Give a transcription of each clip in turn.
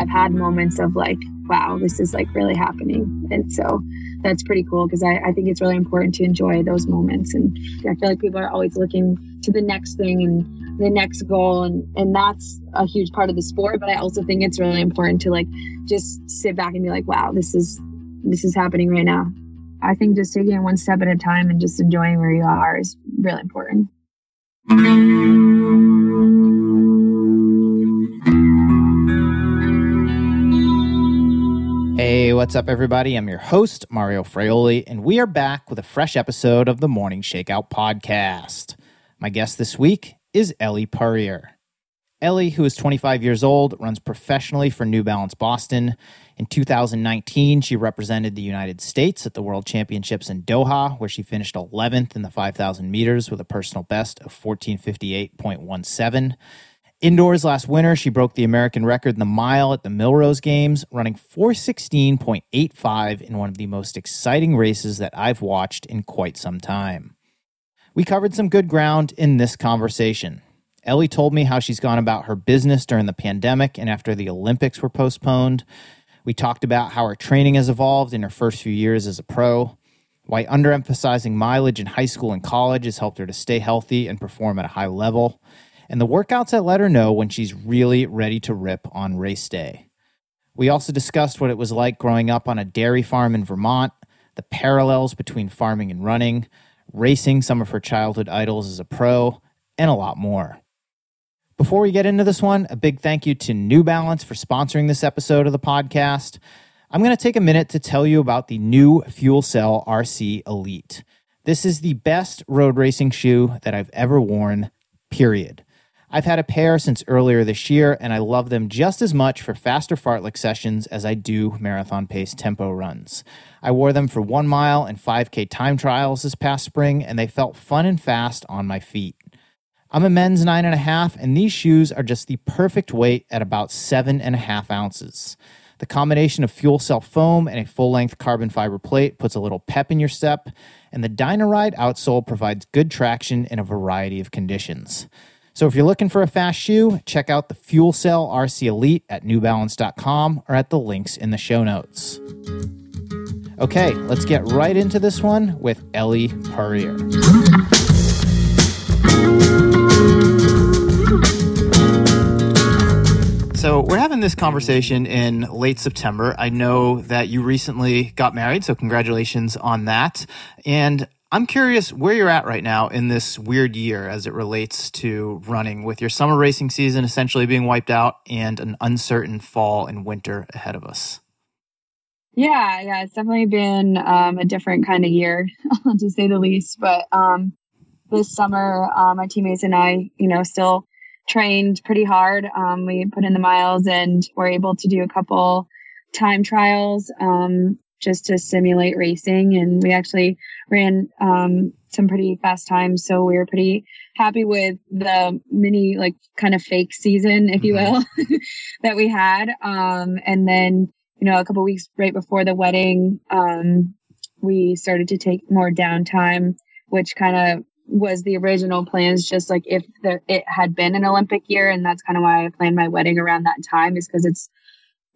I've had moments of like, wow, this is like really happening. And so that's pretty cool because I think it's really important to enjoy those moments. And I feel like people are always looking to the next thing and the next goal. And that's a huge part of the sport. But I also think it's really important to like just sit back and be like, wow, this is happening right now. I think just taking it one step at a time and just enjoying where you are is really important. Hey, what's up, everybody? I'm your host, Mario Fraioli, and we are back with a fresh episode of the Morning Shakeout Podcast. My guest this week is Elle Purrier. Elle, who is 25 years old, runs professionally for New Balance Boston. In 2019, she represented the United States at the World Championships in Doha, where she finished 11th in the 5,000 meters with a personal best of 14:58.17. Indoors last winter, she broke the American record in the mile at the Millrose Games, running 4:16.85 in one of the most exciting races that I've watched in quite some time. We covered some good ground in this conversation. Elle told me how she's gone about her business during the pandemic and after the Olympics were postponed. We talked about how her training has evolved in her first few years as a pro, why underemphasizing mileage in high school and college has helped her to stay healthy and perform at a high level, and the workouts that let her know when she's really ready to rip on race day. We also discussed what it was like growing up on a dairy farm in Vermont, the parallels between farming and running, racing some of her childhood idols as a pro, and a lot more. Before we get into this one, a big thank you to New Balance for sponsoring this episode of the podcast. I'm going to take a minute to tell you about the new FuelCell TC Elite. This is the best road racing shoe that I've ever worn, period. I've had a pair since earlier this year, and I love them just as much for faster fartlek sessions as I do marathon pace tempo runs. I wore them for 1 mile and 5K time trials this past spring, and they felt fun and fast on my feet. I'm a men's 9.5, and these shoes are just the perfect weight at about 7.5 ounces. The combination of fuel cell foam and a full-length carbon fiber plate puts a little pep in your step, and the Dynaride outsole provides good traction in a variety of conditions. So if you're looking for a fast shoe, check out the Fuel Cell TC Elite at newbalance.com or at the links in the show notes. Okay, let's get right into this one with Elle Purrier. So we're having this conversation in late September. I know that you recently got married, so congratulations on that. And I'm curious where you're at right now in this weird year as it relates to running, with your summer racing season essentially being wiped out and an uncertain fall and winter ahead of us. Yeah, it's definitely been a different kind of year, to say the least. But this summer, my teammates and I, still trained pretty hard. We put in the miles and were able to do a couple time trials just to simulate racing. And we actually ran some pretty fast times. So we were pretty happy with the mini, like, kind of fake season, if you will, that we had. And then, a couple weeks right before the wedding, we started to take more downtime, which kind of was the original plans, just like if it had been an Olympic year. And that's kind of why I planned my wedding around that time, is because it's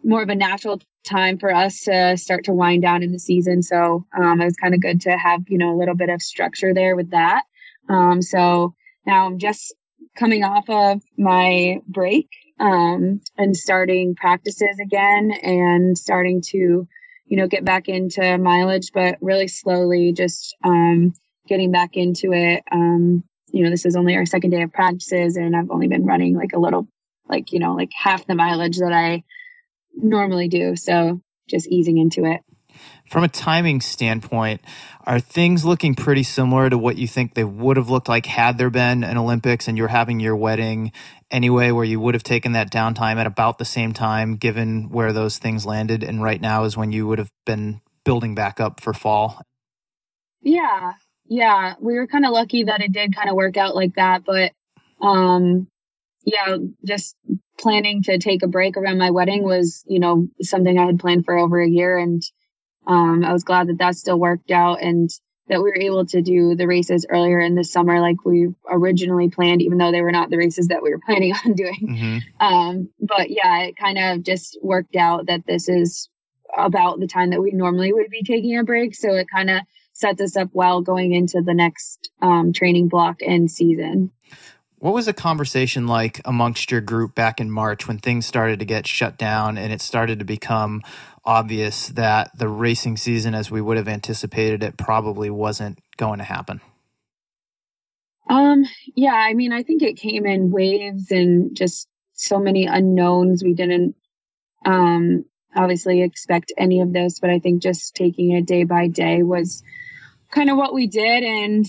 more of a natural time for us to start to wind down in the season. So it was kind of good to have, a little bit of structure there with that. So now I'm just coming off of my break and starting practices again and starting to, get back into mileage, but really slowly just getting back into it. This is only our second day of practices, and I've only been running like a little, like, like half the mileage that I normally do. So just easing into it. From a timing standpoint, are things looking pretty similar to what you think they would have looked like had there been an Olympics and you're having your wedding anyway, where you would have taken that downtime at about the same time, given where those things landed? And right now is when you would have been building back up for fall? Yeah, we were kind of lucky that it did kind of work out like that. But just planning to take a break around my wedding was, something I had planned for over a year. And I was glad that still worked out. And that we were able to do the races earlier in the summer, like we originally planned, even though they were not the races that we were planning on doing. Mm-hmm. But yeah, it kind of just worked out that this is about the time that we normally would be taking a break. So it kind of sets us up well going into the next training block and season. What was the conversation like amongst your group back in March when things started to get shut down and it started to become obvious that the racing season, as we would have anticipated it, probably wasn't going to happen? Yeah, I mean, I think it came in waves and just so many unknowns. We didn't obviously expect any of this, but I think just taking it day by day was kind of what we did, and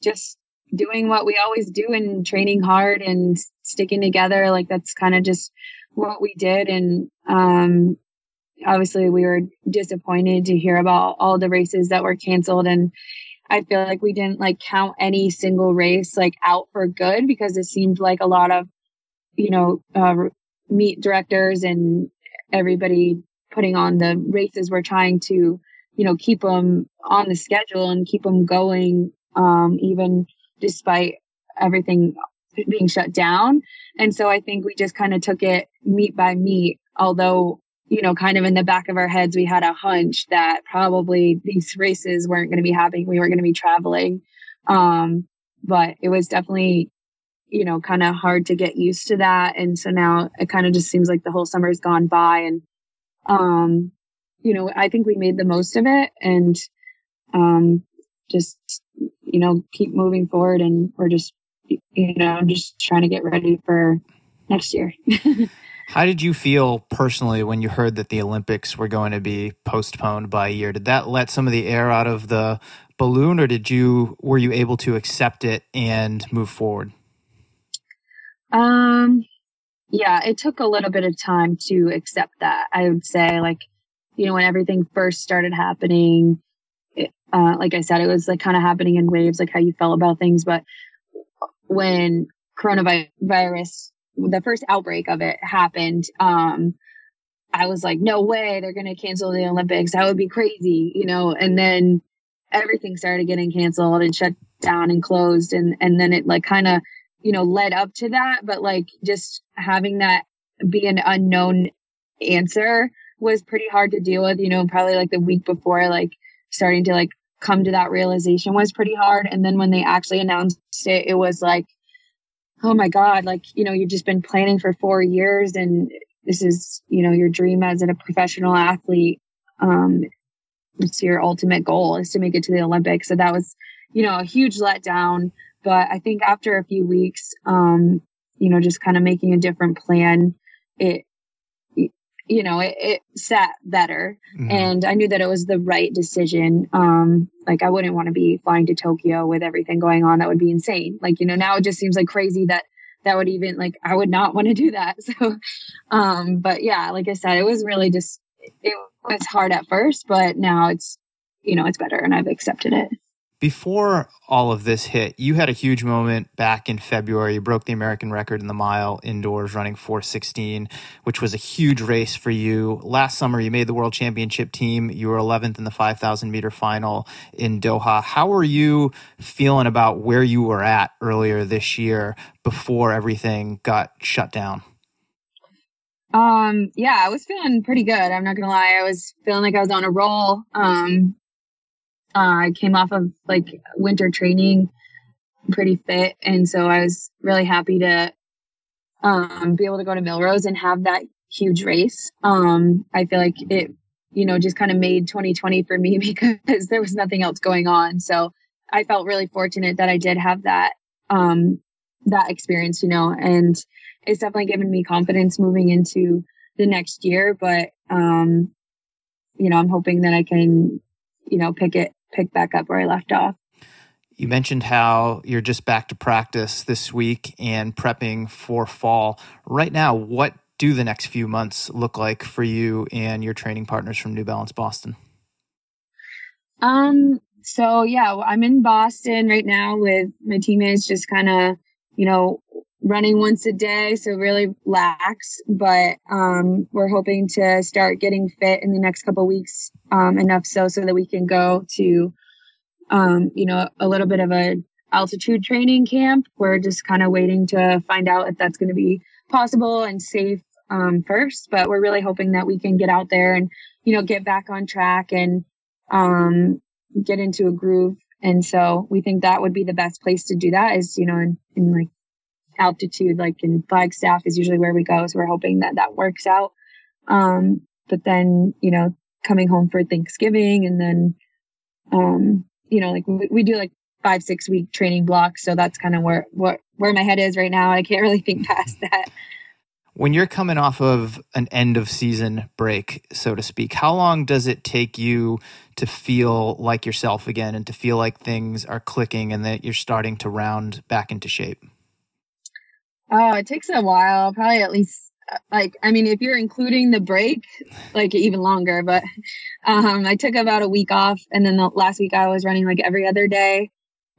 just doing what we always do and training hard and sticking together. Like that's kind of just what we did. And obviously we were disappointed to hear about all the races that were canceled. And I feel like we didn't like count any single race like out for good, because it seemed like a lot of, you know, meet directors and everybody putting on the races were trying to, you know, keep them on the schedule and keep them going, even despite everything being shut down. And so I think we just kind of took it meet by meet, although, you know, kind of in the back of our heads, we had a hunch that probably these races weren't going to be happening. We weren't going to be traveling. But it was definitely, you know, kind of hard to get used to that. And so now it kind of just seems like the whole summer has gone by, and, you know, I think we made the most of it, and just, you know, keep moving forward, and we're just, you know, I'm just trying to get ready for next year. How did you feel personally when you heard that the Olympics were going to be postponed by a year? Did that let some of the air out of the balloon, or were you able to accept it and move forward? Yeah, it took a little bit of time to accept that. I would say, like, you know, when everything first started happening, like I said, it was like kind of happening in waves, like how you felt about things. But when coronavirus, the first outbreak of it happened, I was like, no way they're going to cancel the Olympics. That would be crazy, you know? And then everything started getting canceled and shut down and closed. And then it like kind of, you know, led up to that. But like just having that be an unknown answer was pretty hard to deal with, you know, probably like the week before, like starting to like come to that realization was pretty hard. And then when they actually announced it, it was like, oh my God, like, you know, you've just been planning for 4 years, and this is, you know, your dream as a professional athlete. It's your ultimate goal is to make it to the Olympics. So that was, you know, a huge letdown. But I think after a few weeks, you know, just kind of making a different plan, it sat better. Mm-hmm. And I knew that it was the right decision. Like I wouldn't want to be flying to Tokyo with everything going on. That would be insane. Like, you know, now it just seems like crazy that would even like, I would not want to do that. So, but yeah, like I said, it was really just, it was hard at first, but now it's, you know, it's better and I've accepted it. Before all of this hit, you had a huge moment back in February. You broke the American record in the mile indoors running 4:16, which was a huge race for you. Last summer, you made the World Championship team. You were 11th in the 5,000 meter final in Doha. How were you feeling about where you were at earlier this year before everything got shut down? Yeah, I was feeling pretty good. I'm not going to lie. I was feeling like I was on a roll. I came off of like winter training pretty fit. And so I was really happy to be able to go to Millrose and have that huge race. I feel like it, you know, just kind of made 2020 for me because there was nothing else going on. So I felt really fortunate that I did have that, that experience, you know, and it's definitely given me confidence moving into the next year. But, you know, I'm hoping that I can, you know, pick back up where I left off. You mentioned how you're just back to practice this week and prepping for fall. Right now, what do the next few months look like for you and your training partners from New Balance Boston? So yeah, I'm in Boston right now with my teammates, just kind of, you know, running once a day. So really lax, but, we're hoping to start getting fit in the next couple of weeks, enough so that we can go to you know, a little bit of a altitude training camp. We're just kind of waiting to find out if that's going to be possible and safe first, but we're really hoping that we can get out there and, you know, get back on track and get into a groove. And so we think that would be the best place to do that is, you know, in like altitude, like in Flagstaff is usually where we go. So we're hoping that that works out. But then, you know, coming home for Thanksgiving and then, you know, like we do like 5-6 week training blocks. So that's kind of where my head is right now. I can't really think past that. When you're coming off of an end of season break, so to speak, how long does it take you to feel like yourself again and to feel like things are clicking and that you're starting to round back into shape? Oh, it takes a while, probably at least like, I mean, if you're including the break, like even longer, but I took about a week off and then the last week I was running like every other day.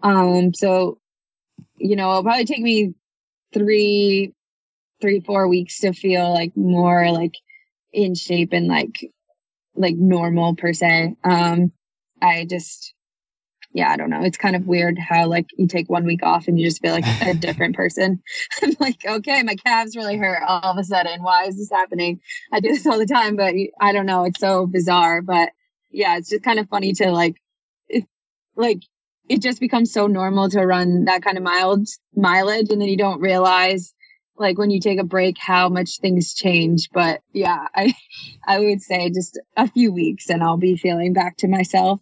So, you know, it'll probably take me 3-4 weeks to feel like more like in shape and like normal per se. I just, yeah, I don't know. It's kind of weird how like you take 1 week off and you just feel like a different person. I'm like, okay, my calves really hurt all of a sudden. Why is this happening? I do this all the time, but I don't know. It's so bizarre, but yeah, it's just kind of funny to like it just becomes so normal to run that kind of mileage. And then you don't realize like when you take a break, how much things change. But yeah, I would say just a few weeks and I'll be feeling back to myself.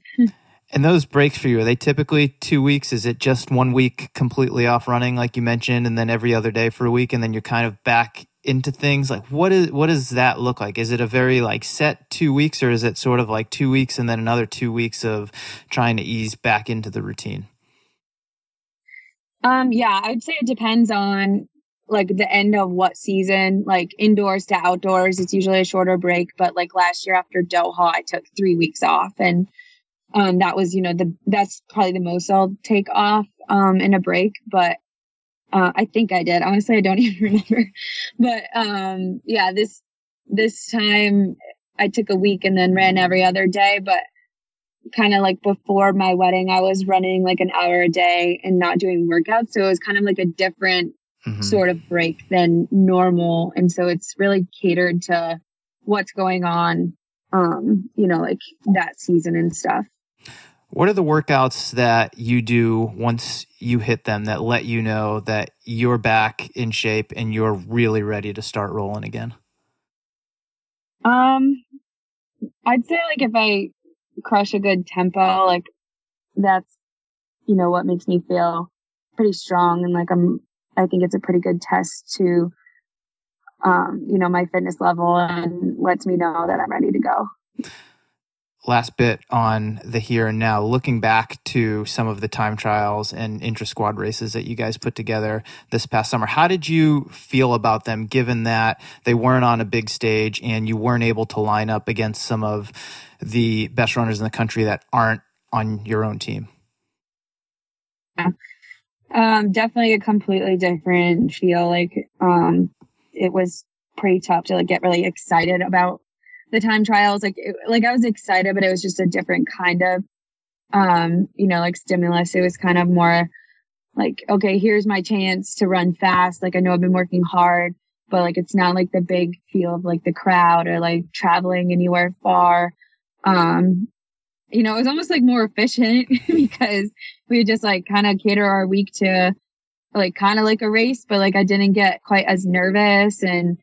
And those breaks for you, are they typically 2 weeks? Is it just 1 week completely off running, like you mentioned, and then every other day for a week, and then you're kind of back into things? Like what does that look like? Is it a very like set 2 weeks, or is it sort of like 2 weeks and then another 2 weeks of trying to ease back into the routine? Yeah, I'd say it depends on like the end of what season, like indoors to outdoors, it's usually a shorter break. But like last year after Doha, I took 3 weeks off, and that was, you know, that's probably the most I'll take off in a break. But I think I did. Honestly, I don't even remember. But yeah, this time I took a week and then ran every other day. But kind of like before my wedding, I was running like an hour a day and not doing workouts. So it was kind of like a different sort of break than normal. And so it's really catered to what's going on, you know, like that season and stuff. What are the workouts that you do once you hit them that let you know that you're back in shape and you're really ready to start rolling again? I'd say like if I crush a good tempo, like that's, you know, what makes me feel pretty strong. And like I think it's a pretty good test to, you know, my fitness level and lets me know that I'm ready to go. Last bit on the here and now, looking back to some of the time trials and intra-squad races that you guys put together this past summer, how did you feel about them given that they weren't on a big stage and you weren't able to line up against some of the best runners in the country that aren't on your own team? Yeah. Definitely a completely different feel. Like, it was pretty tough to like get really excited about the time trials. Like, I was excited, but it was just a different kind of, you know, like stimulus. It was kind of more like, okay, here's my chance to run fast. Like, I know I've been working hard, but like, it's not like the big feel of like the crowd or like traveling anywhere far. You know, it was almost like more efficient because we would just like kind of cater our week to like kind of like a race, but like I didn't get quite as nervous and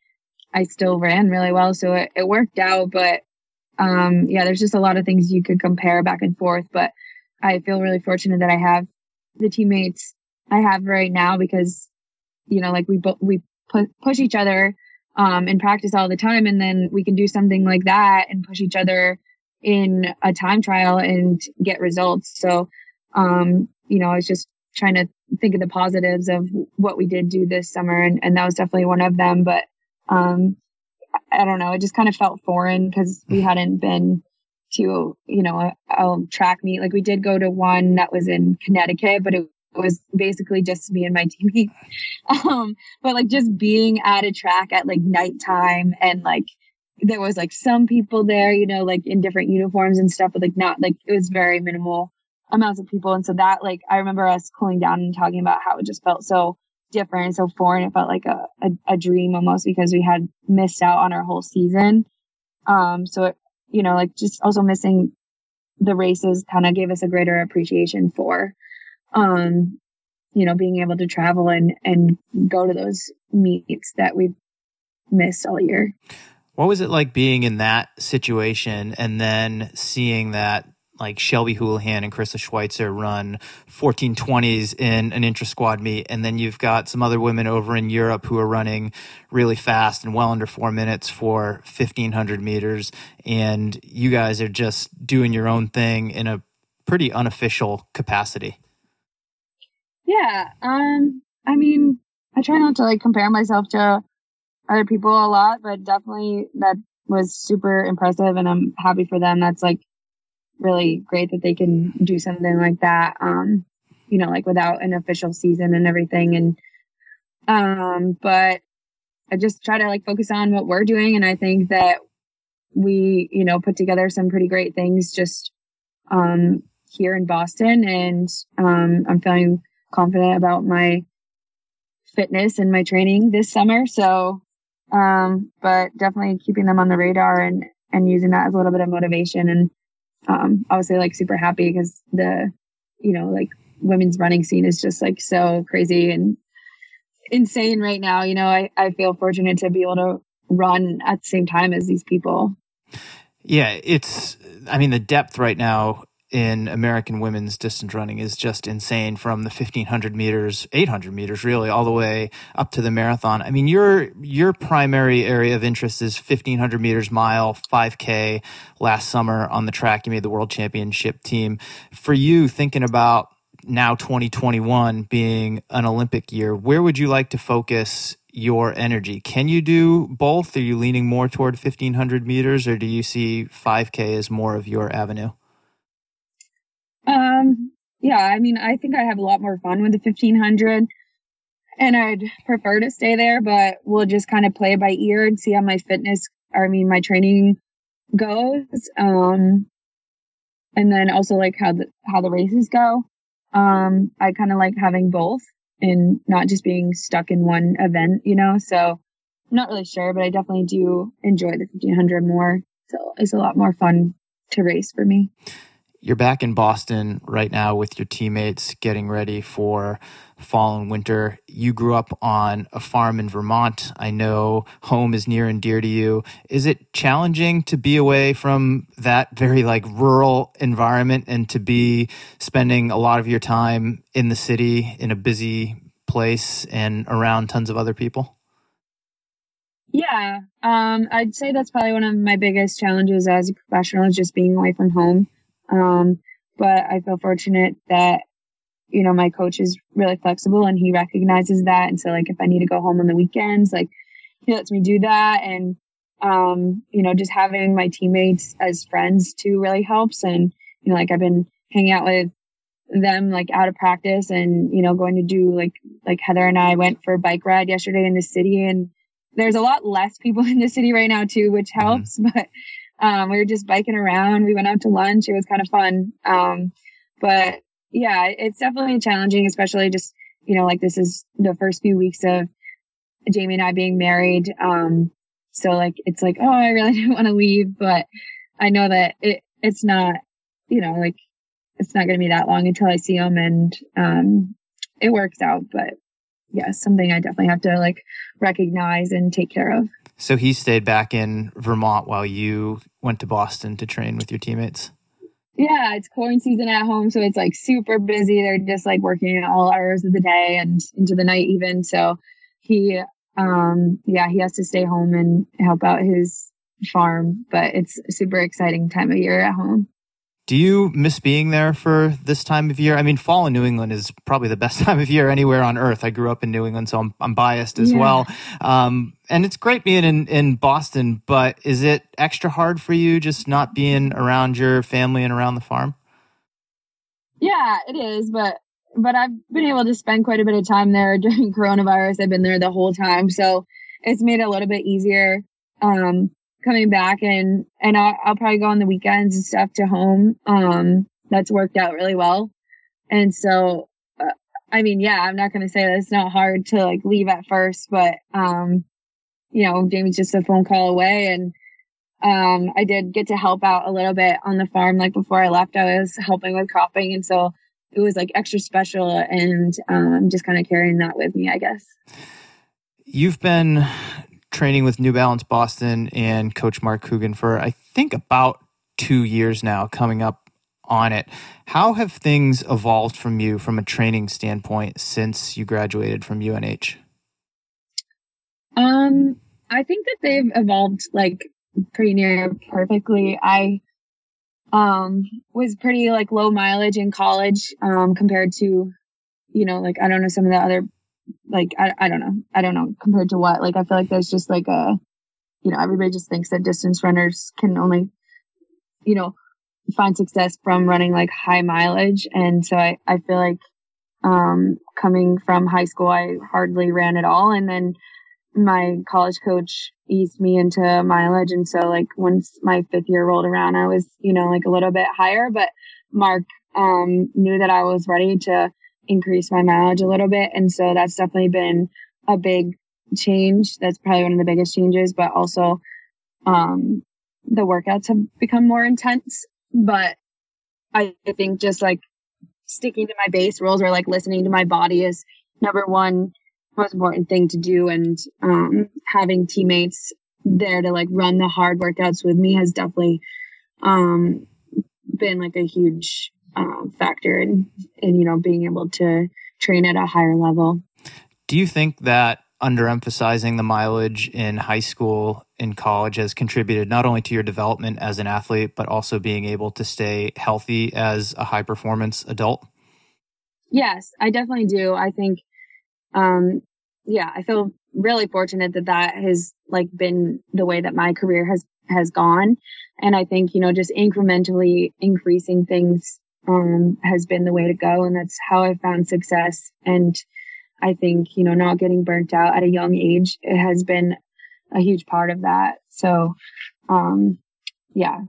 I still ran really well. So it worked out. But yeah, there's just a lot of things you could compare back and forth. But I feel really fortunate that I have the teammates I have right now because, you know, like we push each other in practice all the time. And then we can do something like that and push each other in a time trial and get results. So, you know, I was just trying to think of the positives of what we did do this summer. And that was definitely one of them. But, I don't know, it just kind of felt foreign because we hadn't been to, you know, a track meet. Like we did go to one that was in Connecticut, but it was basically just me and my teammates. But like just being at a track at like nighttime and like, there was like some people there, you know, like in different uniforms and stuff, but like not like it was very minimal. amounts of people. And so that, like, I remember us cooling down and talking about how it just felt so different and so foreign. It felt like a dream almost, because we had missed out on our whole season. So it, you know, like, just also missing the races kind of gave us a greater appreciation for, you know, being able to travel and go to those meets that we've missed all year. What was it like being in that situation and then seeing that, like, Shelby Houlihan and Krista Schweitzer run 1420s in an intra-squad meet, and then you've got some other women over in Europe who are running really fast and well under 4 minutes for 1,500 meters, and you guys are just doing your own thing in a pretty unofficial capacity? Yeah, I mean, I try not to, like, compare myself to other people a lot, but definitely that was super impressive, and I'm happy for them. That's, like, really great that they can do something like that, you know, like, without an official season and everything. And but I just try to, like, focus on what we're doing, and I think that we, you know, put together some pretty great things just here in Boston, and I'm feeling confident about my fitness and my training this summer, so but definitely keeping them on the radar and using that as a little bit of motivation. And obviously, like, super happy because the, you know, like, women's running scene is just, like, so crazy and insane right now. You know, I feel fortunate to be able to run at the same time as these people. Yeah, it's, I mean, the depth right now in American women's distance running is just insane, from the 1,500 meters, 800 meters, really, all the way up to the marathon. I mean, your primary area of interest is 1,500 meters, mile, 5K. Last summer on the track, you made the World Championship team. For you, thinking about now 2021 being an Olympic year, where would you like to focus your energy? Can you do both? Are you leaning more toward 1,500 meters, or do you see 5K as more of your avenue? Yeah, I mean, I think I have a lot more fun with the 1,500, and I'd prefer to stay there, but we'll just kind of play by ear and see how my fitness, or I mean, my training goes. And then also, like, how the races go. I kind of like having both and not just being stuck in one event, you know, so I'm not really sure, but I definitely do enjoy the 1,500 more. So it's a lot more fun to race for me. You're back in Boston right now with your teammates getting ready for fall and winter. You grew up on a farm in Vermont. I know home is near and dear to you. Is it challenging to be away from that very, like, rural environment and to be spending a lot of your time in the city, in a busy place and around tons of other people? Yeah, I'd say that's probably one of my biggest challenges as a professional, is just being away from home. But I feel fortunate that, you know, my coach is really flexible and he recognizes that. And so, like, if I need to go home on the weekends, like, he lets me do that. And, you know, just having my teammates as friends too really helps. And, you know, like, I've been hanging out with them, like, out of practice and, you know, going to do like Heather and I went for a bike ride yesterday in the city, and there's a lot less people in the city right now too, which helps, but we were just biking around. We went out to lunch. It was kind of fun. But yeah, it's definitely challenging, especially just, you know, like, this is the first few weeks of Jamie and I being married. So, like, it's like, oh, I really didn't want to leave, but I know that it's not, you know, like, it's not going to be that long until I see him, and it works out. But yeah, something I definitely have to, like, recognize and take care of. So he stayed back in Vermont while you went to Boston to train with your teammates? Yeah, it's corn season at home, so it's, like, super busy. They're just, like, working all hours of the day and into the night even. So he, yeah, he has to stay home and help out his farm, but it's a super exciting time of year at home. Do you miss being there for this time of year? I mean, fall in New England is probably the best time of year anywhere on earth. I grew up in New England, so I'm biased as well. And it's great being in Boston, but is it extra hard for you just not being around your family and around the farm? Yeah, it is, but I've been able to spend quite a bit of time there during coronavirus. I've been there the whole time, so it's made it a little bit easier. Coming back, and I'll probably go on the weekends and stuff to home, that's worked out really well. And so, I mean, yeah, I'm not going to say that it's not hard to like leave at first, but, you know, Jamie's just a phone call away. And, I did get to help out a little bit on the farm. Like before I left, I was helping with cropping. And so it was like extra special, and, just kind of carrying that with me, I guess. You've been training with New Balance Boston and Coach Mark Coogan for, I think, about 2 years now, coming up on it. How have things evolved from you from a training standpoint since you graduated from UNH? I think that they've evolved like pretty near perfectly. I was pretty like low mileage in college compared to, you know, like, I don't know, some of the other, like, I don't know compared to what, like, I feel like there's just like a, you know, everybody just thinks that distance runners can only, you know, find success from running like high mileage. And so I feel like coming from high school, I hardly ran at all. And then my college coach eased me into mileage. And so like once my fifth year rolled around, I was, you know, like a little bit higher, but Mark knew that I was ready to increase my mileage a little bit. And so that's definitely been a big change. That's probably one of the biggest changes, but also the workouts have become more intense. But I think just like sticking to my base rules, or like listening to my body, is number one most important thing to do. And having teammates there to like run the hard workouts with me has definitely been like a huge factor in, you know, being able to train at a higher level. Do you think that underemphasizing the mileage in high school and college has contributed not only to your development as an athlete, but also being able to stay healthy as a high performance adult? Yes, I definitely do. I think, I feel really fortunate that that has like been the way that my career has gone. And I think, you know, just incrementally increasing things has been the way to go. And that's how I found success. And I think, you know, not getting burnt out at a young age, it has been a huge part of that. So, yeah.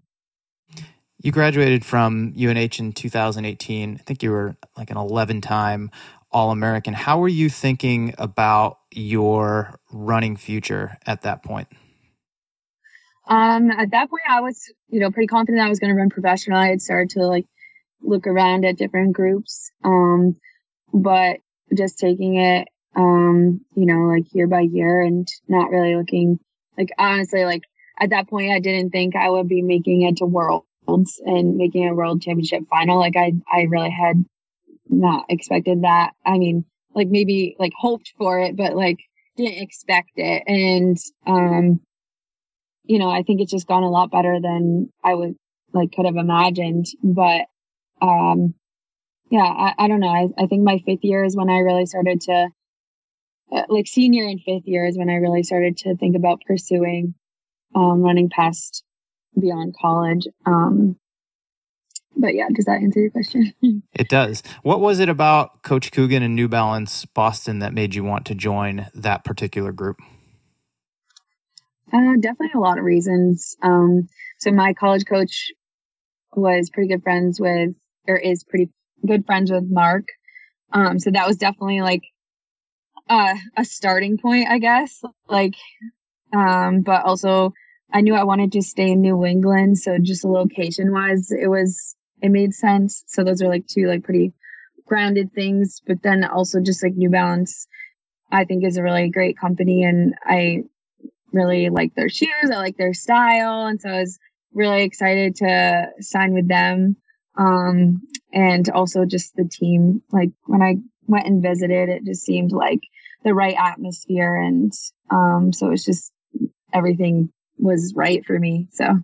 You graduated from UNH in 2018. I think you were like an 11-time All-American. How were you thinking about your running future at that point? At that point, I was, you know, pretty confident I was going to run professional. I had started to like look around at different groups. But just taking it, you know, like year by year, and not really looking, like, honestly, like at that point, I didn't think I would be making it to Worlds and making a World Championship final. Like I really had not expected that. I mean, like maybe like hoped for it, but like didn't expect it. And, you know, I think it's just gone a lot better than I would like could have imagined. But, yeah, I don't know. I think my fifth year is when I really started to, like senior and fifth year is when I really started to think about pursuing running past beyond college. But yeah, does that answer your question? It does. What was it about Coach Coogan and New Balance Boston that made you want to join that particular group? Definitely a lot of reasons. So my college coach was pretty good friends with, or is pretty good friends with Mark. So that was definitely like a starting point, I guess. Like, but also I knew I wanted to stay in New England. So just location wise, it made sense. So those are like two like pretty grounded things. But then also just like New Balance, I think, is a really great company, and I really like their shoes. I like their style. And so I was really excited to sign with them. And also just the team, like when I went and visited, it just seemed like the right atmosphere. And, so it's just, everything was right for me. So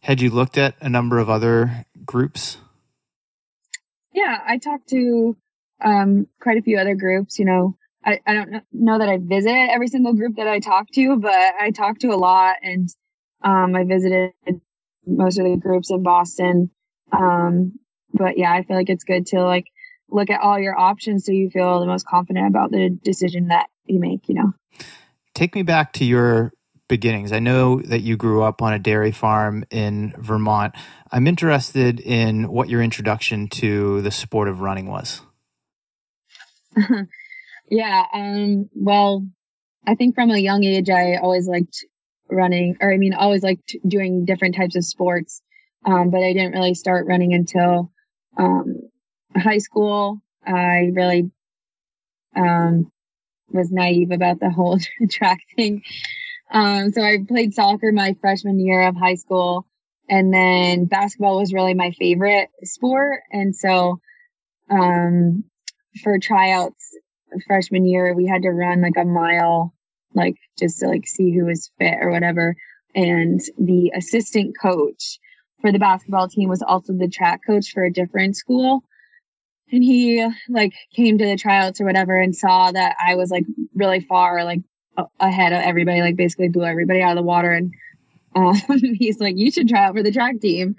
had you looked at a number of other groups? Yeah, I talked to, quite a few other groups. You know, I don't know that I visit every single group that I talk to, but I talked to a lot, and, I visited most of the groups in Boston. But yeah, I feel like it's good to like look at all your options so you feel the most confident about the decision that you make, you know. Take me back to your beginnings. I know that you grew up on a dairy farm in Vermont. I'm interested in what your introduction to the sport of running was. Well, I think from a young age, I always liked running, or I mean, always liked doing different types of sports. But I didn't really start running until high school. I really was naive about the whole track thing. So I played soccer my freshman year of high school, and then basketball was really my favorite sport. And so for tryouts freshman year, we had to run like a mile, like just to like see who was fit or whatever. And the assistant coach for the basketball team was also the track coach for a different school. And he like came to the tryouts or whatever and saw that I was like really far, like ahead of everybody, like basically blew everybody out of the water. And he's like, you should try out for the track team.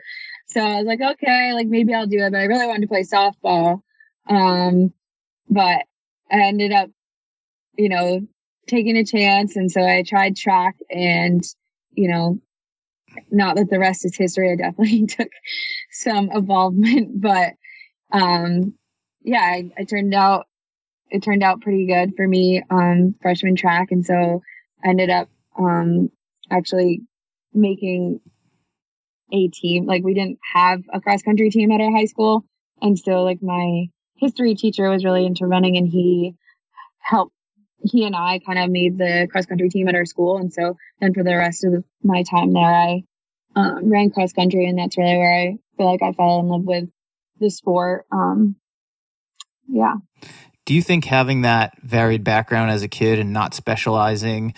So I was like, okay, like maybe I'll do it. But I really wanted to play softball. But I ended up, you know, taking a chance. And so I tried track, and, you know, not that the rest is history. I definitely took some involvement, but yeah, I turned out, it turned out pretty good for me, freshman track. And so I ended up, actually making a team. Like we didn't have a cross country team at our high school. And so like my history teacher was really into running, and he helped, he and I kind of made the cross country team at our school. And so then for the rest of my time there, I, ran cross country, and that's really where I feel like I fell in love with the sport. Yeah. Do you think having that varied background as a kid and not specializing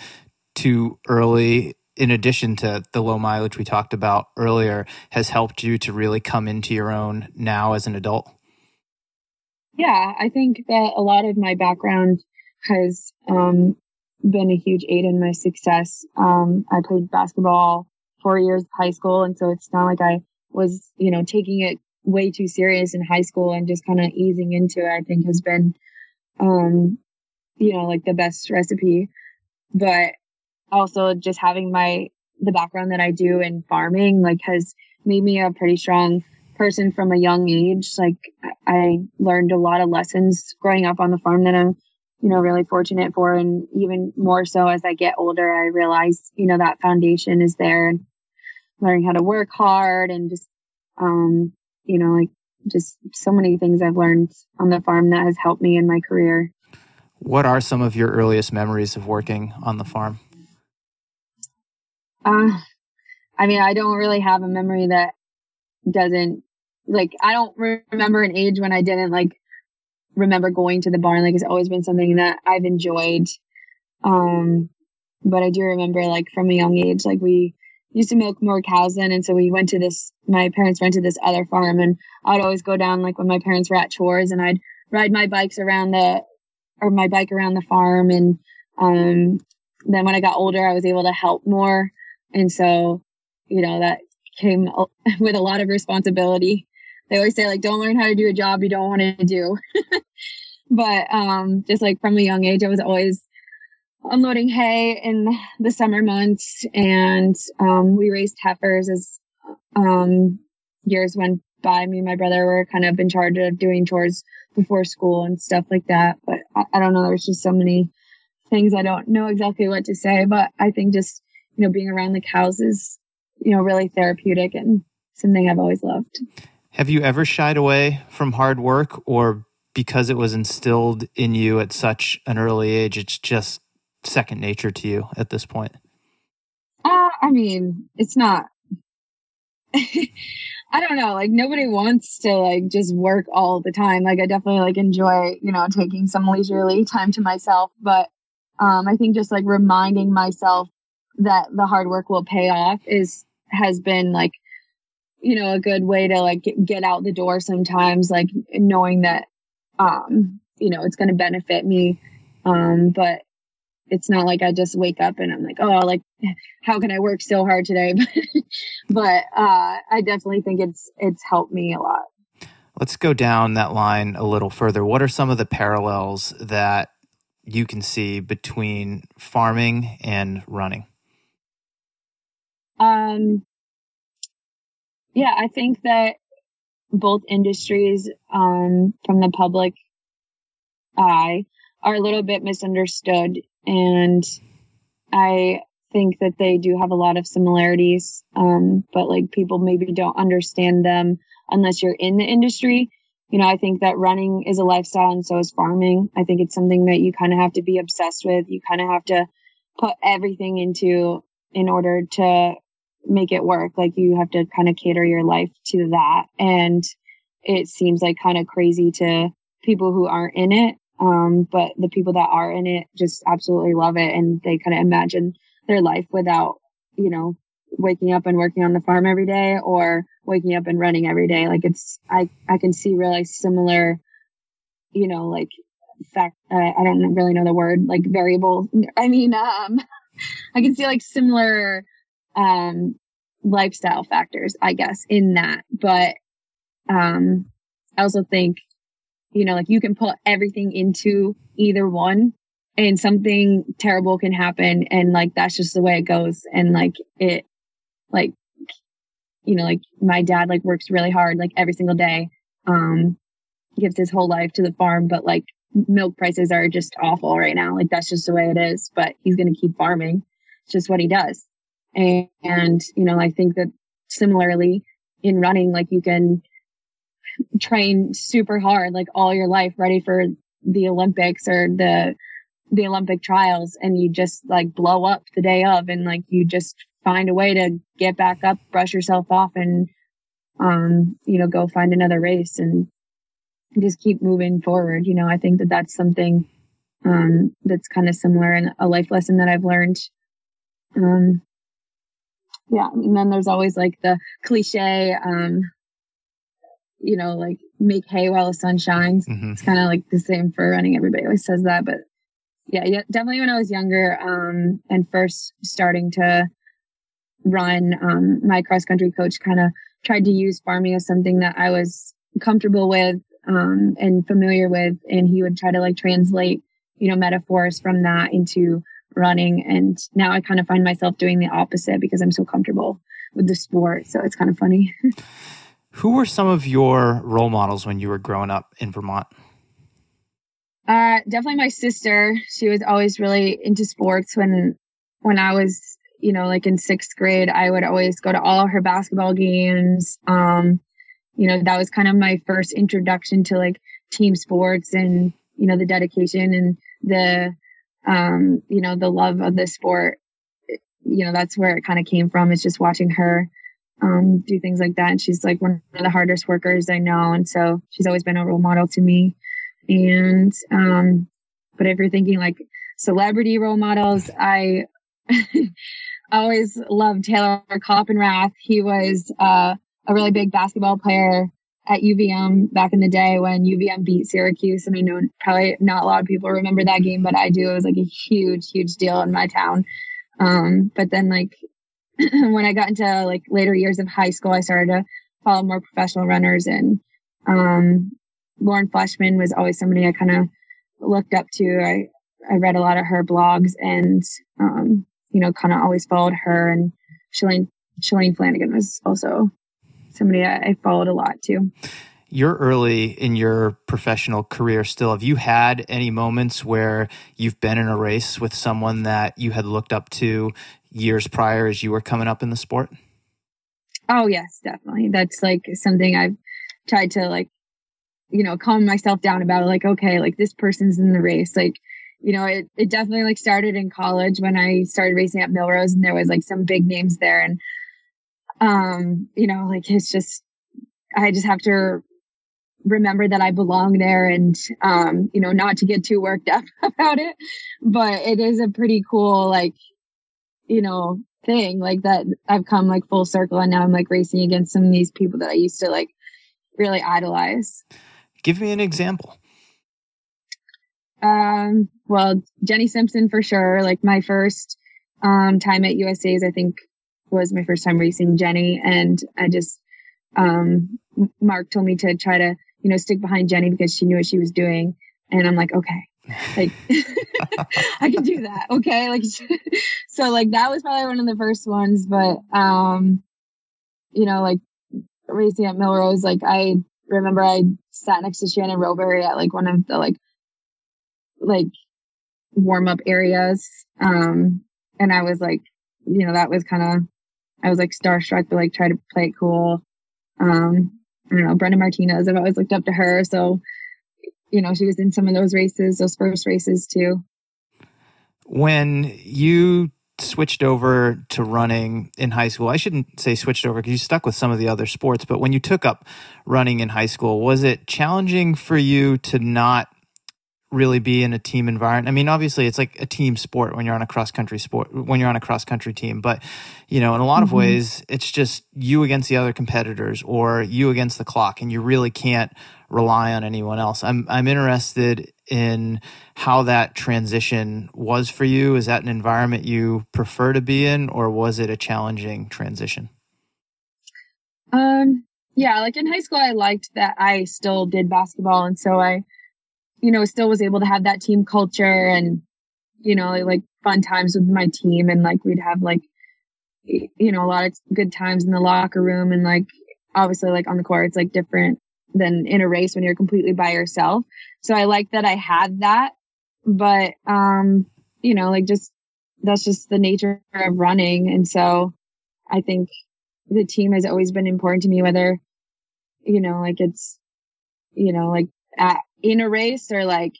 too early, in addition to the low mileage we talked about earlier, has helped you to really come into your own now as an adult? Yeah, I think that a lot of my background has been a huge aid in my success. I played basketball 4 years of high school, and so it's not like I was, you know, taking it way too serious in high school, and just kind of easing into it, I think, has been, you know, like the best recipe. But also just having the background that I do in farming, like, has made me a pretty strong person from a young age. Like I learned a lot of lessons growing up on the farm that I'm, you know, really fortunate for. And even more so as I get older, I realize, you know, that foundation is there, and learning how to work hard, and just, you know, like just so many things I've learned on the farm that has helped me in my career. What are some of your earliest memories of working on the farm? I mean, I don't really have a memory that doesn't, like, I don't remember an age when I didn't like remember going to the barn. Like it's always been something that I've enjoyed. But I do remember like from a young age, like we used to milk more cows then, and so we went to this, my parents rented this other farm, and I'd always go down like when my parents were at chores, and I'd ride my bike around the farm. And then when I got older, I was able to help more, and so, you know, that came with a lot of responsibility. They always say like, don't learn how to do a job you don't want to do. But just like from a young age, I was always unloading hay in the summer months, and we raised heifers as years went by. Me and my brother were kind of in charge of doing chores before school and stuff like that. But I don't know, there's just so many things I don't know exactly what to say, but I think just, you know, being around the cows is, you know, really therapeutic and something I've always loved. Have you ever shied away from hard work, or because it was instilled in you at such an early age, it's just second nature to you at this point? I mean, it's not, I don't know, like nobody wants to like just work all the time. Like I definitely like enjoy, you know, taking some leisurely time to myself, but I think just like reminding myself that the hard work will pay off has been like, you know, a good way to like get out the door sometimes, like knowing that, you know, it's going to benefit me. But it's not like I just wake up and I'm like, oh, like, how can I work so hard today? But I definitely think it's helped me a lot. Let's go down that line a little further. What are some of the parallels that you can see between farming and running? Yeah, I think that both industries, from the public eye, are a little bit misunderstood, and I think that they do have a lot of similarities, but like people maybe don't understand them unless you're in the industry. You know, I think that running is a lifestyle and so is farming. I think it's something that you kind of have to be obsessed with. You kind of have to put everything into in order to make it work. Like you have to kind of cater your life to that. And it seems like kind of crazy to people who aren't in it. But the people that are in it just absolutely love it. And they kind of imagine their life without, you know, waking up and working on the farm every day or waking up and running every day. Like it's, I can see really similar, you know, like fact, I don't really know the word, like variable. I mean, I can see like similar, lifestyle factors, I guess, in that. But, I also think, you know, like you can put everything into either one and something terrible can happen. And like, that's just the way it goes. And like, it, like, you know, like my dad, like works really hard, like every single day, gives his whole life to the farm, but like milk prices are just awful right now. Like that's just the way it is, but he's going to keep farming. It's just what he does. And, you know, I think that similarly in running, like you can train super hard, like all your life ready for the Olympics or the Olympic trials. And you just like blow up the day of, and like, you just find a way to get back up, brush yourself off and, you know, go find another race and just keep moving forward. You know, I think that that's something, that's kind of similar and a life lesson that I've learned. Yeah. And then there's always like the cliche, you know, like make hay while the sun shines. Mm-hmm. It's kind of like the same for running. Everybody always says that, but yeah, definitely when I was younger, and first starting to run, my cross country coach kind of tried to use farming as something that I was comfortable with, and familiar with. And he would try to like translate, you know, metaphors from that into running. And now I kind of find myself doing the opposite because I'm so comfortable with the sport. So it's kind of funny. Who were some of your role models when you were growing up in Vermont? Definitely my sister. She was always really into sports. When I was, you know, like in sixth grade, I would always go to all her basketball games. You know, that was kind of my first introduction to like team sports and, you know, the dedication and the, you know, the love of the sport. You know, that's where it kind of came from. It's just watching her do things like that. And she's like one of the hardest workers I know. And so she's always been a role model to me. And, but if you're thinking like celebrity role models, I always loved Taylor Coppenrath. He was, a really big basketball player at UVM back in the day when UVM beat Syracuse. And I know probably not a lot of people remember that game, but I do. It was like a huge, huge deal in my town. But then like, when I got into like later years of high school, I started to follow more professional runners, and Lauren Fleshman was always somebody I kind of looked up to. I read a lot of her blogs and, you know, kind of always followed her, and Shalane Flanagan was also somebody I followed a lot too. You're early in your professional career still. Have you had any moments where you've been in a race with someone that you had looked up to years prior as you were coming up in the sport? Oh yes, definitely. That's like something I've tried to like, you know, calm myself down about, like, okay, like this person's in the race. Like, you know, it definitely like started in college when I started racing at Millrose, and there was like some big names there. And, you know, like it's just, I just have to remember that I belong there and, you know, not to get too worked up about it, but it is a pretty cool, like, you know, thing like that. I've come like full circle, and now I'm like racing against some of these people that I used to like really idolize. Give me an example. Well, Jenny Simpson for sure. Like my first time at USA's, I think was my first time racing Jenny. And I just, Mark told me to try to, you know, stick behind Jenny because she knew what she was doing. And I'm like, okay, Like, I can do that. Okay. Like, so like that was probably one of the first ones, but, you know, like racing at Millrose, like I remember I sat next to Shannon Rowbury at like one of the like warm up areas. And I was like, you know, that was kind of, I was like starstruck, but like try to play it cool. I don't know, Brenda Martinez, I've always looked up to her. So, you know, she was in some of those races, those first races too. When you switched over to running in high school, I shouldn't say switched over because you stuck with some of the other sports, but when you took up running in high school, was it challenging for you to not really be in a team environment? I mean, obviously it's like a team sport when you're on a cross country sport, when you're on a cross country team, but you know, in a lot of ways it's just you against the other competitors or you against the clock and you really can't rely on anyone else. I'm interested in how that transition was for you. Is that an environment you prefer to be in or was it a challenging transition? Yeah, like in high school, I liked that I still did basketball. And so I, you know, still was able to have that team culture and, you know, like fun times with my team. And like, we'd have like, you know, a lot of good times in the locker room. And like, obviously like on the court, it's like different than in a race when you're completely by yourself. So I like that I had that, but, you know, like just, that's just the nature of running. And so I think the team has always been important to me, whether, you know, like it's, you know, like at, in a race or like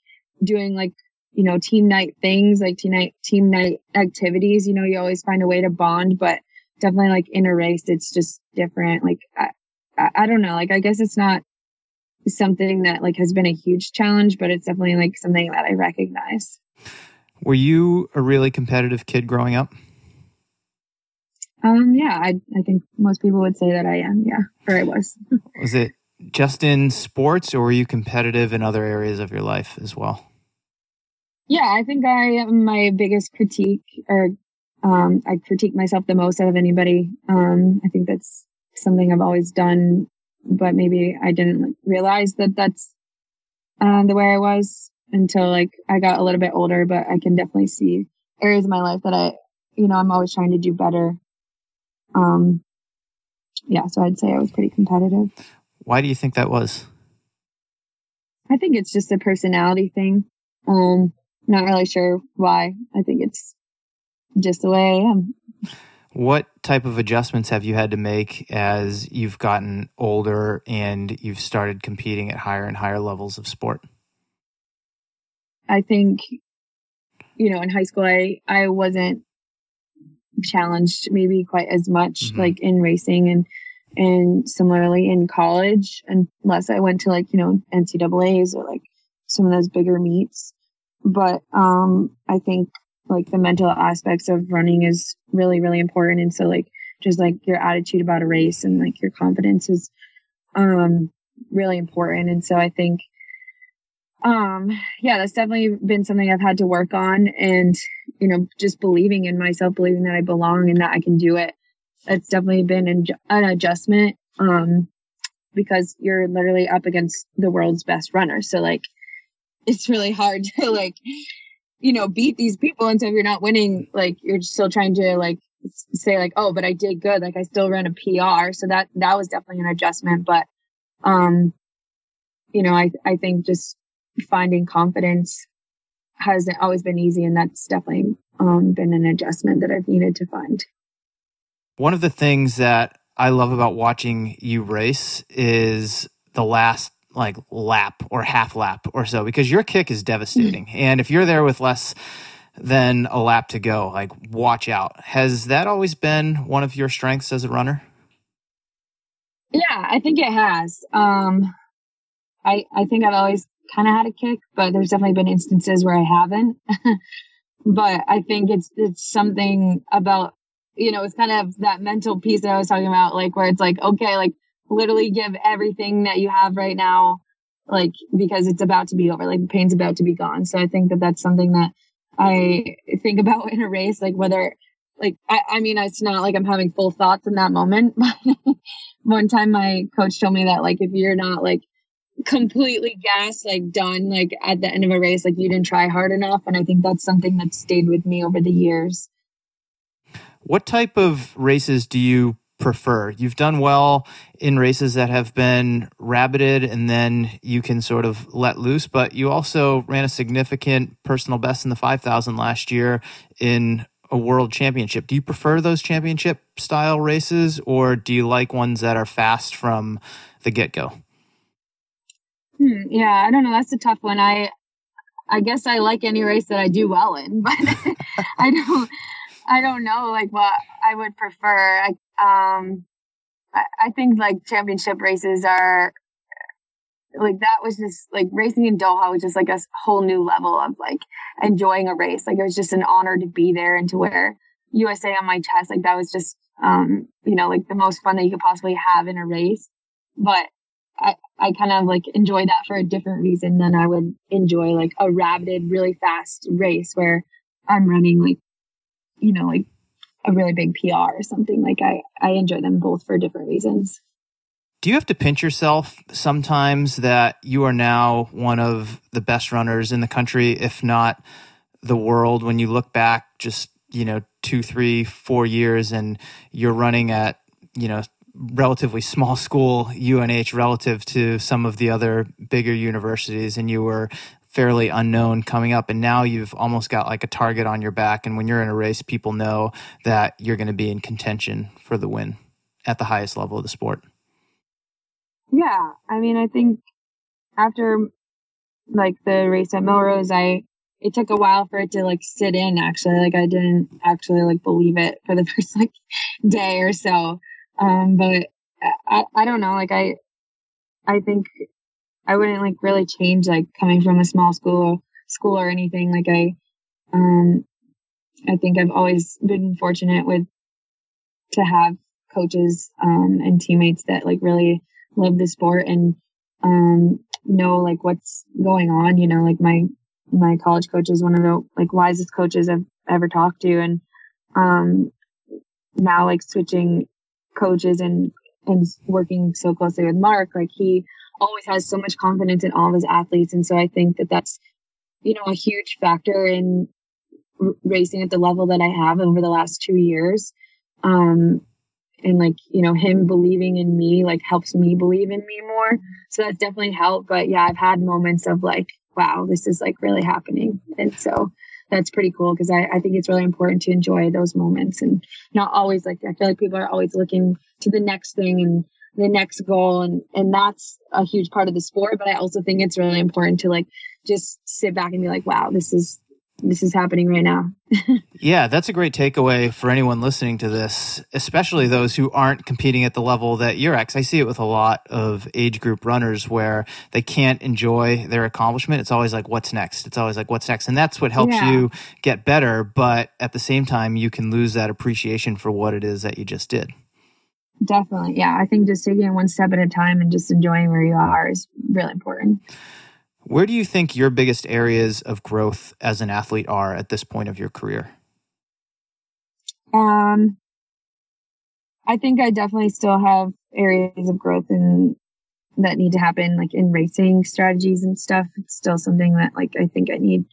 doing like, you know, team night things, like team night activities, you know, you always find a way to bond, but definitely like in a race, it's just different. Like, I don't know, like, I guess it's not something that like has been a huge challenge, but it's definitely like something that I recognize. Were you a really competitive kid growing up? Yeah, I think most people would say that I am. Yeah. Or I was. Was it just in sports or were you competitive in other areas of your life as well? Yeah, I think I am my biggest critique or I critique myself the most out of anybody. I think that's something I've always done, but maybe I didn't like, realize that that's the way I was until like I got a little bit older, but I can definitely see areas of my life that I, you know, I'm always trying to do better. Yeah, so I'd say I was pretty competitive. Why do you think that was? I think it's just a personality thing. Not really sure why. I think it's just the way I am. What type of adjustments have you had to make as you've gotten older and you've started competing at higher and higher levels of sport? I think, you know, in high school, I wasn't challenged maybe quite as much like in racing and similarly in college, unless I went to like, you know, NCAAs or like some of those bigger meets. But I think like the mental aspects of running is really, really important. And so like just like your attitude about a race and like your confidence is really important. And so I think, yeah, that's definitely been something I've had to work on and, you know, just believing in myself, believing that I belong and that I can do it. It's definitely been an adjustment because you're literally up against the world's best runner. So like, it's really hard to like, you know, beat these people. And so if you're not winning, like you're still trying to like say like, oh, but I did good. Like I still ran a PR. So that was definitely an adjustment. But, you know, I think just finding confidence hasn't always been easy. And that's definitely been an adjustment that I've needed to find. One of the things that I love about watching you race is the last like lap or half lap or so, because your kick is devastating. And if you're there with less than a lap to go, like watch out. Has that always been one of your strengths as a runner? Yeah, I think it has. I think I've always kind of had a kick, but there's definitely been instances where I haven't. But I think it's something about, you know, it's kind of that mental piece that I was talking about, like where it's like, okay, like literally give everything that you have right now, like, because it's about to be over, like the pain's about to be gone. So I think that that's something that I think about in a race, like whether like, I mean, it's not like I'm having full thoughts in that moment. But one time my coach told me that like, if you're not like completely gassed, like done, like at the end of a race, like you didn't try hard enough. And I think that's something that stayed with me over the years. What type of races do you prefer? You've done well in races that have been rabbited and then you can sort of let loose, but you also ran a significant personal best in the 5,000 last year in a world championship. Do you prefer those championship style races, or do you like ones that are fast from the get-go? Yeah, I don't know. That's a tough one. I guess I like any race that I do well in, but I don't know like what I would prefer. I think like championship races are like, that was just like racing in Doha was just like a whole new level of like enjoying a race. Like it was just an honor to be there and to wear USA on my chest. Like that was just, you know, like the most fun that you could possibly have in a race. But I kind of like enjoy that for a different reason than I would enjoy like a rabbited, really fast race where I'm running like, you know, like a really big PR or something. Like I enjoy them both for different reasons. Do you have to pinch yourself sometimes that you are now one of the best runners in the country, if not the world, when you look back just, you know, 2, 3, 4 years and you're running at, you know, relatively small school UNH relative to some of the other bigger universities, and you were fairly unknown coming up, and now you've almost got like a target on your back, and when you're in a race people know that you're going to be in contention for the win at the highest level of the sport? Yeah, I mean, I think after like the race at Millrose, it took a while for it to like sit in, actually. Like I didn't actually like believe it for the first like day or so. But I don't know, like, I think I wouldn't like really change, like coming from a small school or anything. Like I think I've always been fortunate to have coaches, and teammates that like really love the sport and, know like what's going on, you know, like my college coach is one of the like wisest coaches I've ever talked to. And, now like switching coaches and working so closely with Mark, like he always has so much confidence in all of his athletes, and so I think that's, you know, a huge factor in racing at the level that I have over the last 2 years, and like, you know, him believing in me like helps me believe in me more, so that's definitely helped. But yeah, I've had moments of like, wow, this is like really happening, and so that's pretty cool because I think it's really important to enjoy those moments and not always like, I feel like people are always looking to the next thing and the next goal. And that's a huge part of the sport. But I also think it's really important to like, just sit back and be like, wow, this is happening right now. Yeah, that's a great takeaway for anyone listening to this, especially those who aren't competing at the level that you're at. I see it with a lot of age group runners where they can't enjoy their accomplishment. It's always like, what's next? It's always like, what's next? And that's what helps you get better. But at the same time, you can lose that appreciation for what it is that you just did. Definitely. Yeah, I think just taking it one step at a time and just enjoying where you are is really important. Where do you think your biggest areas of growth as an athlete are at this point of your career? I think I definitely still have areas of growth that need to happen, like in racing strategies and stuff. It's still something that like I think I need.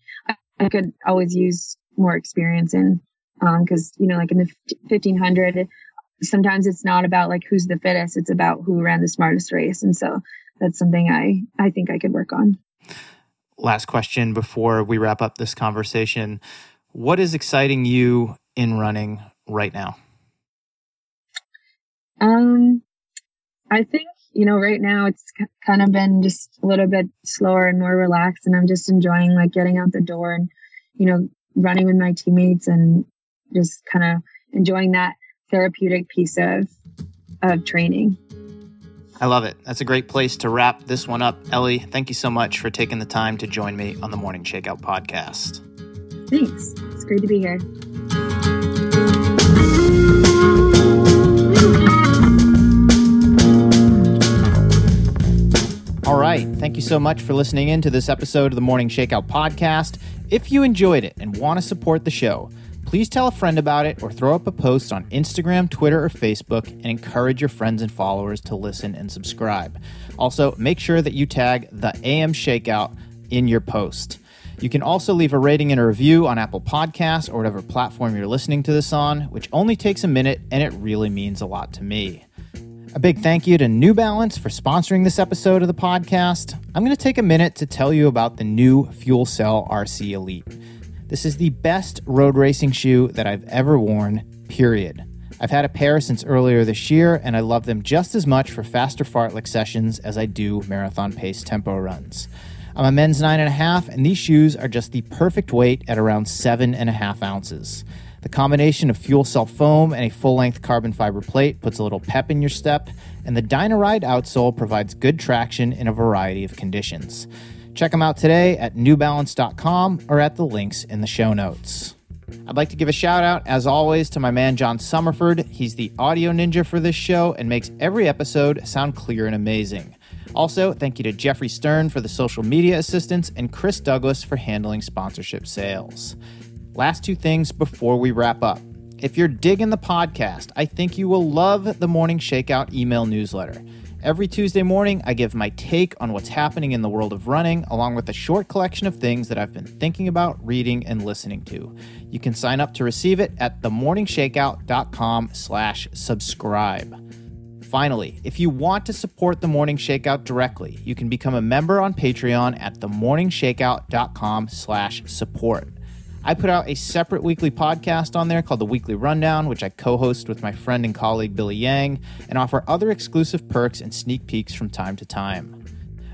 I could always use more experience in, because, you know, like in the 1500, sometimes it's not about like who's the fittest; it's about who ran the smartest race, and so that's something I think I could work on. Last question before we wrap up this conversation. What is exciting you in running right now? I think, you know, right now it's kind of been just a little bit slower and more relaxed, and I'm just enjoying like getting out the door and, you know, running with my teammates and just kind of enjoying that therapeutic piece of training. I love it. That's a great place to wrap this one up. Ellie, thank you so much for taking the time to join me on the Morning Shakeout Podcast. Thanks. It's great to be here. All right. Thank you so much for listening in to this episode of the Morning Shakeout Podcast. If you enjoyed it and want to support the show, Please tell a friend about it or throw up a post on Instagram, Twitter, or Facebook and encourage your friends and followers to listen and subscribe. Also, make sure that you tag the AM Shakeout in your post. You can also leave a rating and a review on Apple Podcasts or whatever platform you're listening to this on, which only takes a minute and it really means a lot to me. A big thank you to New Balance for sponsoring this episode of the podcast. I'm going to take a minute to tell you about the new FuelCell TC Elite. This is the best road racing shoe that I've ever worn, period. I've had a pair since earlier this year, and I love them just as much for faster fartlek sessions as I do marathon pace tempo runs. I'm a men's 9.5, and these shoes are just the perfect weight at around 7.5 ounces. The combination of fuel cell foam and a full-length carbon fiber plate puts a little pep in your step, and the Dynaride outsole provides good traction in a variety of conditions. Check them out today at newbalance.com or at the links in the show notes. I'd like to give a shout out, as always, to my man John Summerford. He's the audio ninja for this show and makes every episode sound clear and amazing. Also, thank you to Jeffrey Stern for the social media assistance and Chris Douglas for handling sponsorship sales. Last two things before we wrap up. If you're digging the podcast, I think you will love the Morning Shakeout email newsletter. Every Tuesday morning, I give my take on what's happening in the world of running, along with a short collection of things that I've been thinking about, reading, and listening to. You can sign up to receive it at themorningshakeout.com/subscribe. Finally, if you want to support The Morning Shakeout directly, you can become a member on Patreon at themorningshakeout.com/support. I put out a separate weekly podcast on there called The Weekly Rundown, which I co-host with my friend and colleague Billy Yang, and offer other exclusive perks and sneak peeks from time to time.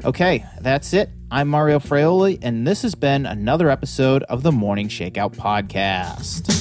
Okay, that's it. I'm Mario Fraioli, and this has been another episode of the Morning Shakeout Podcast.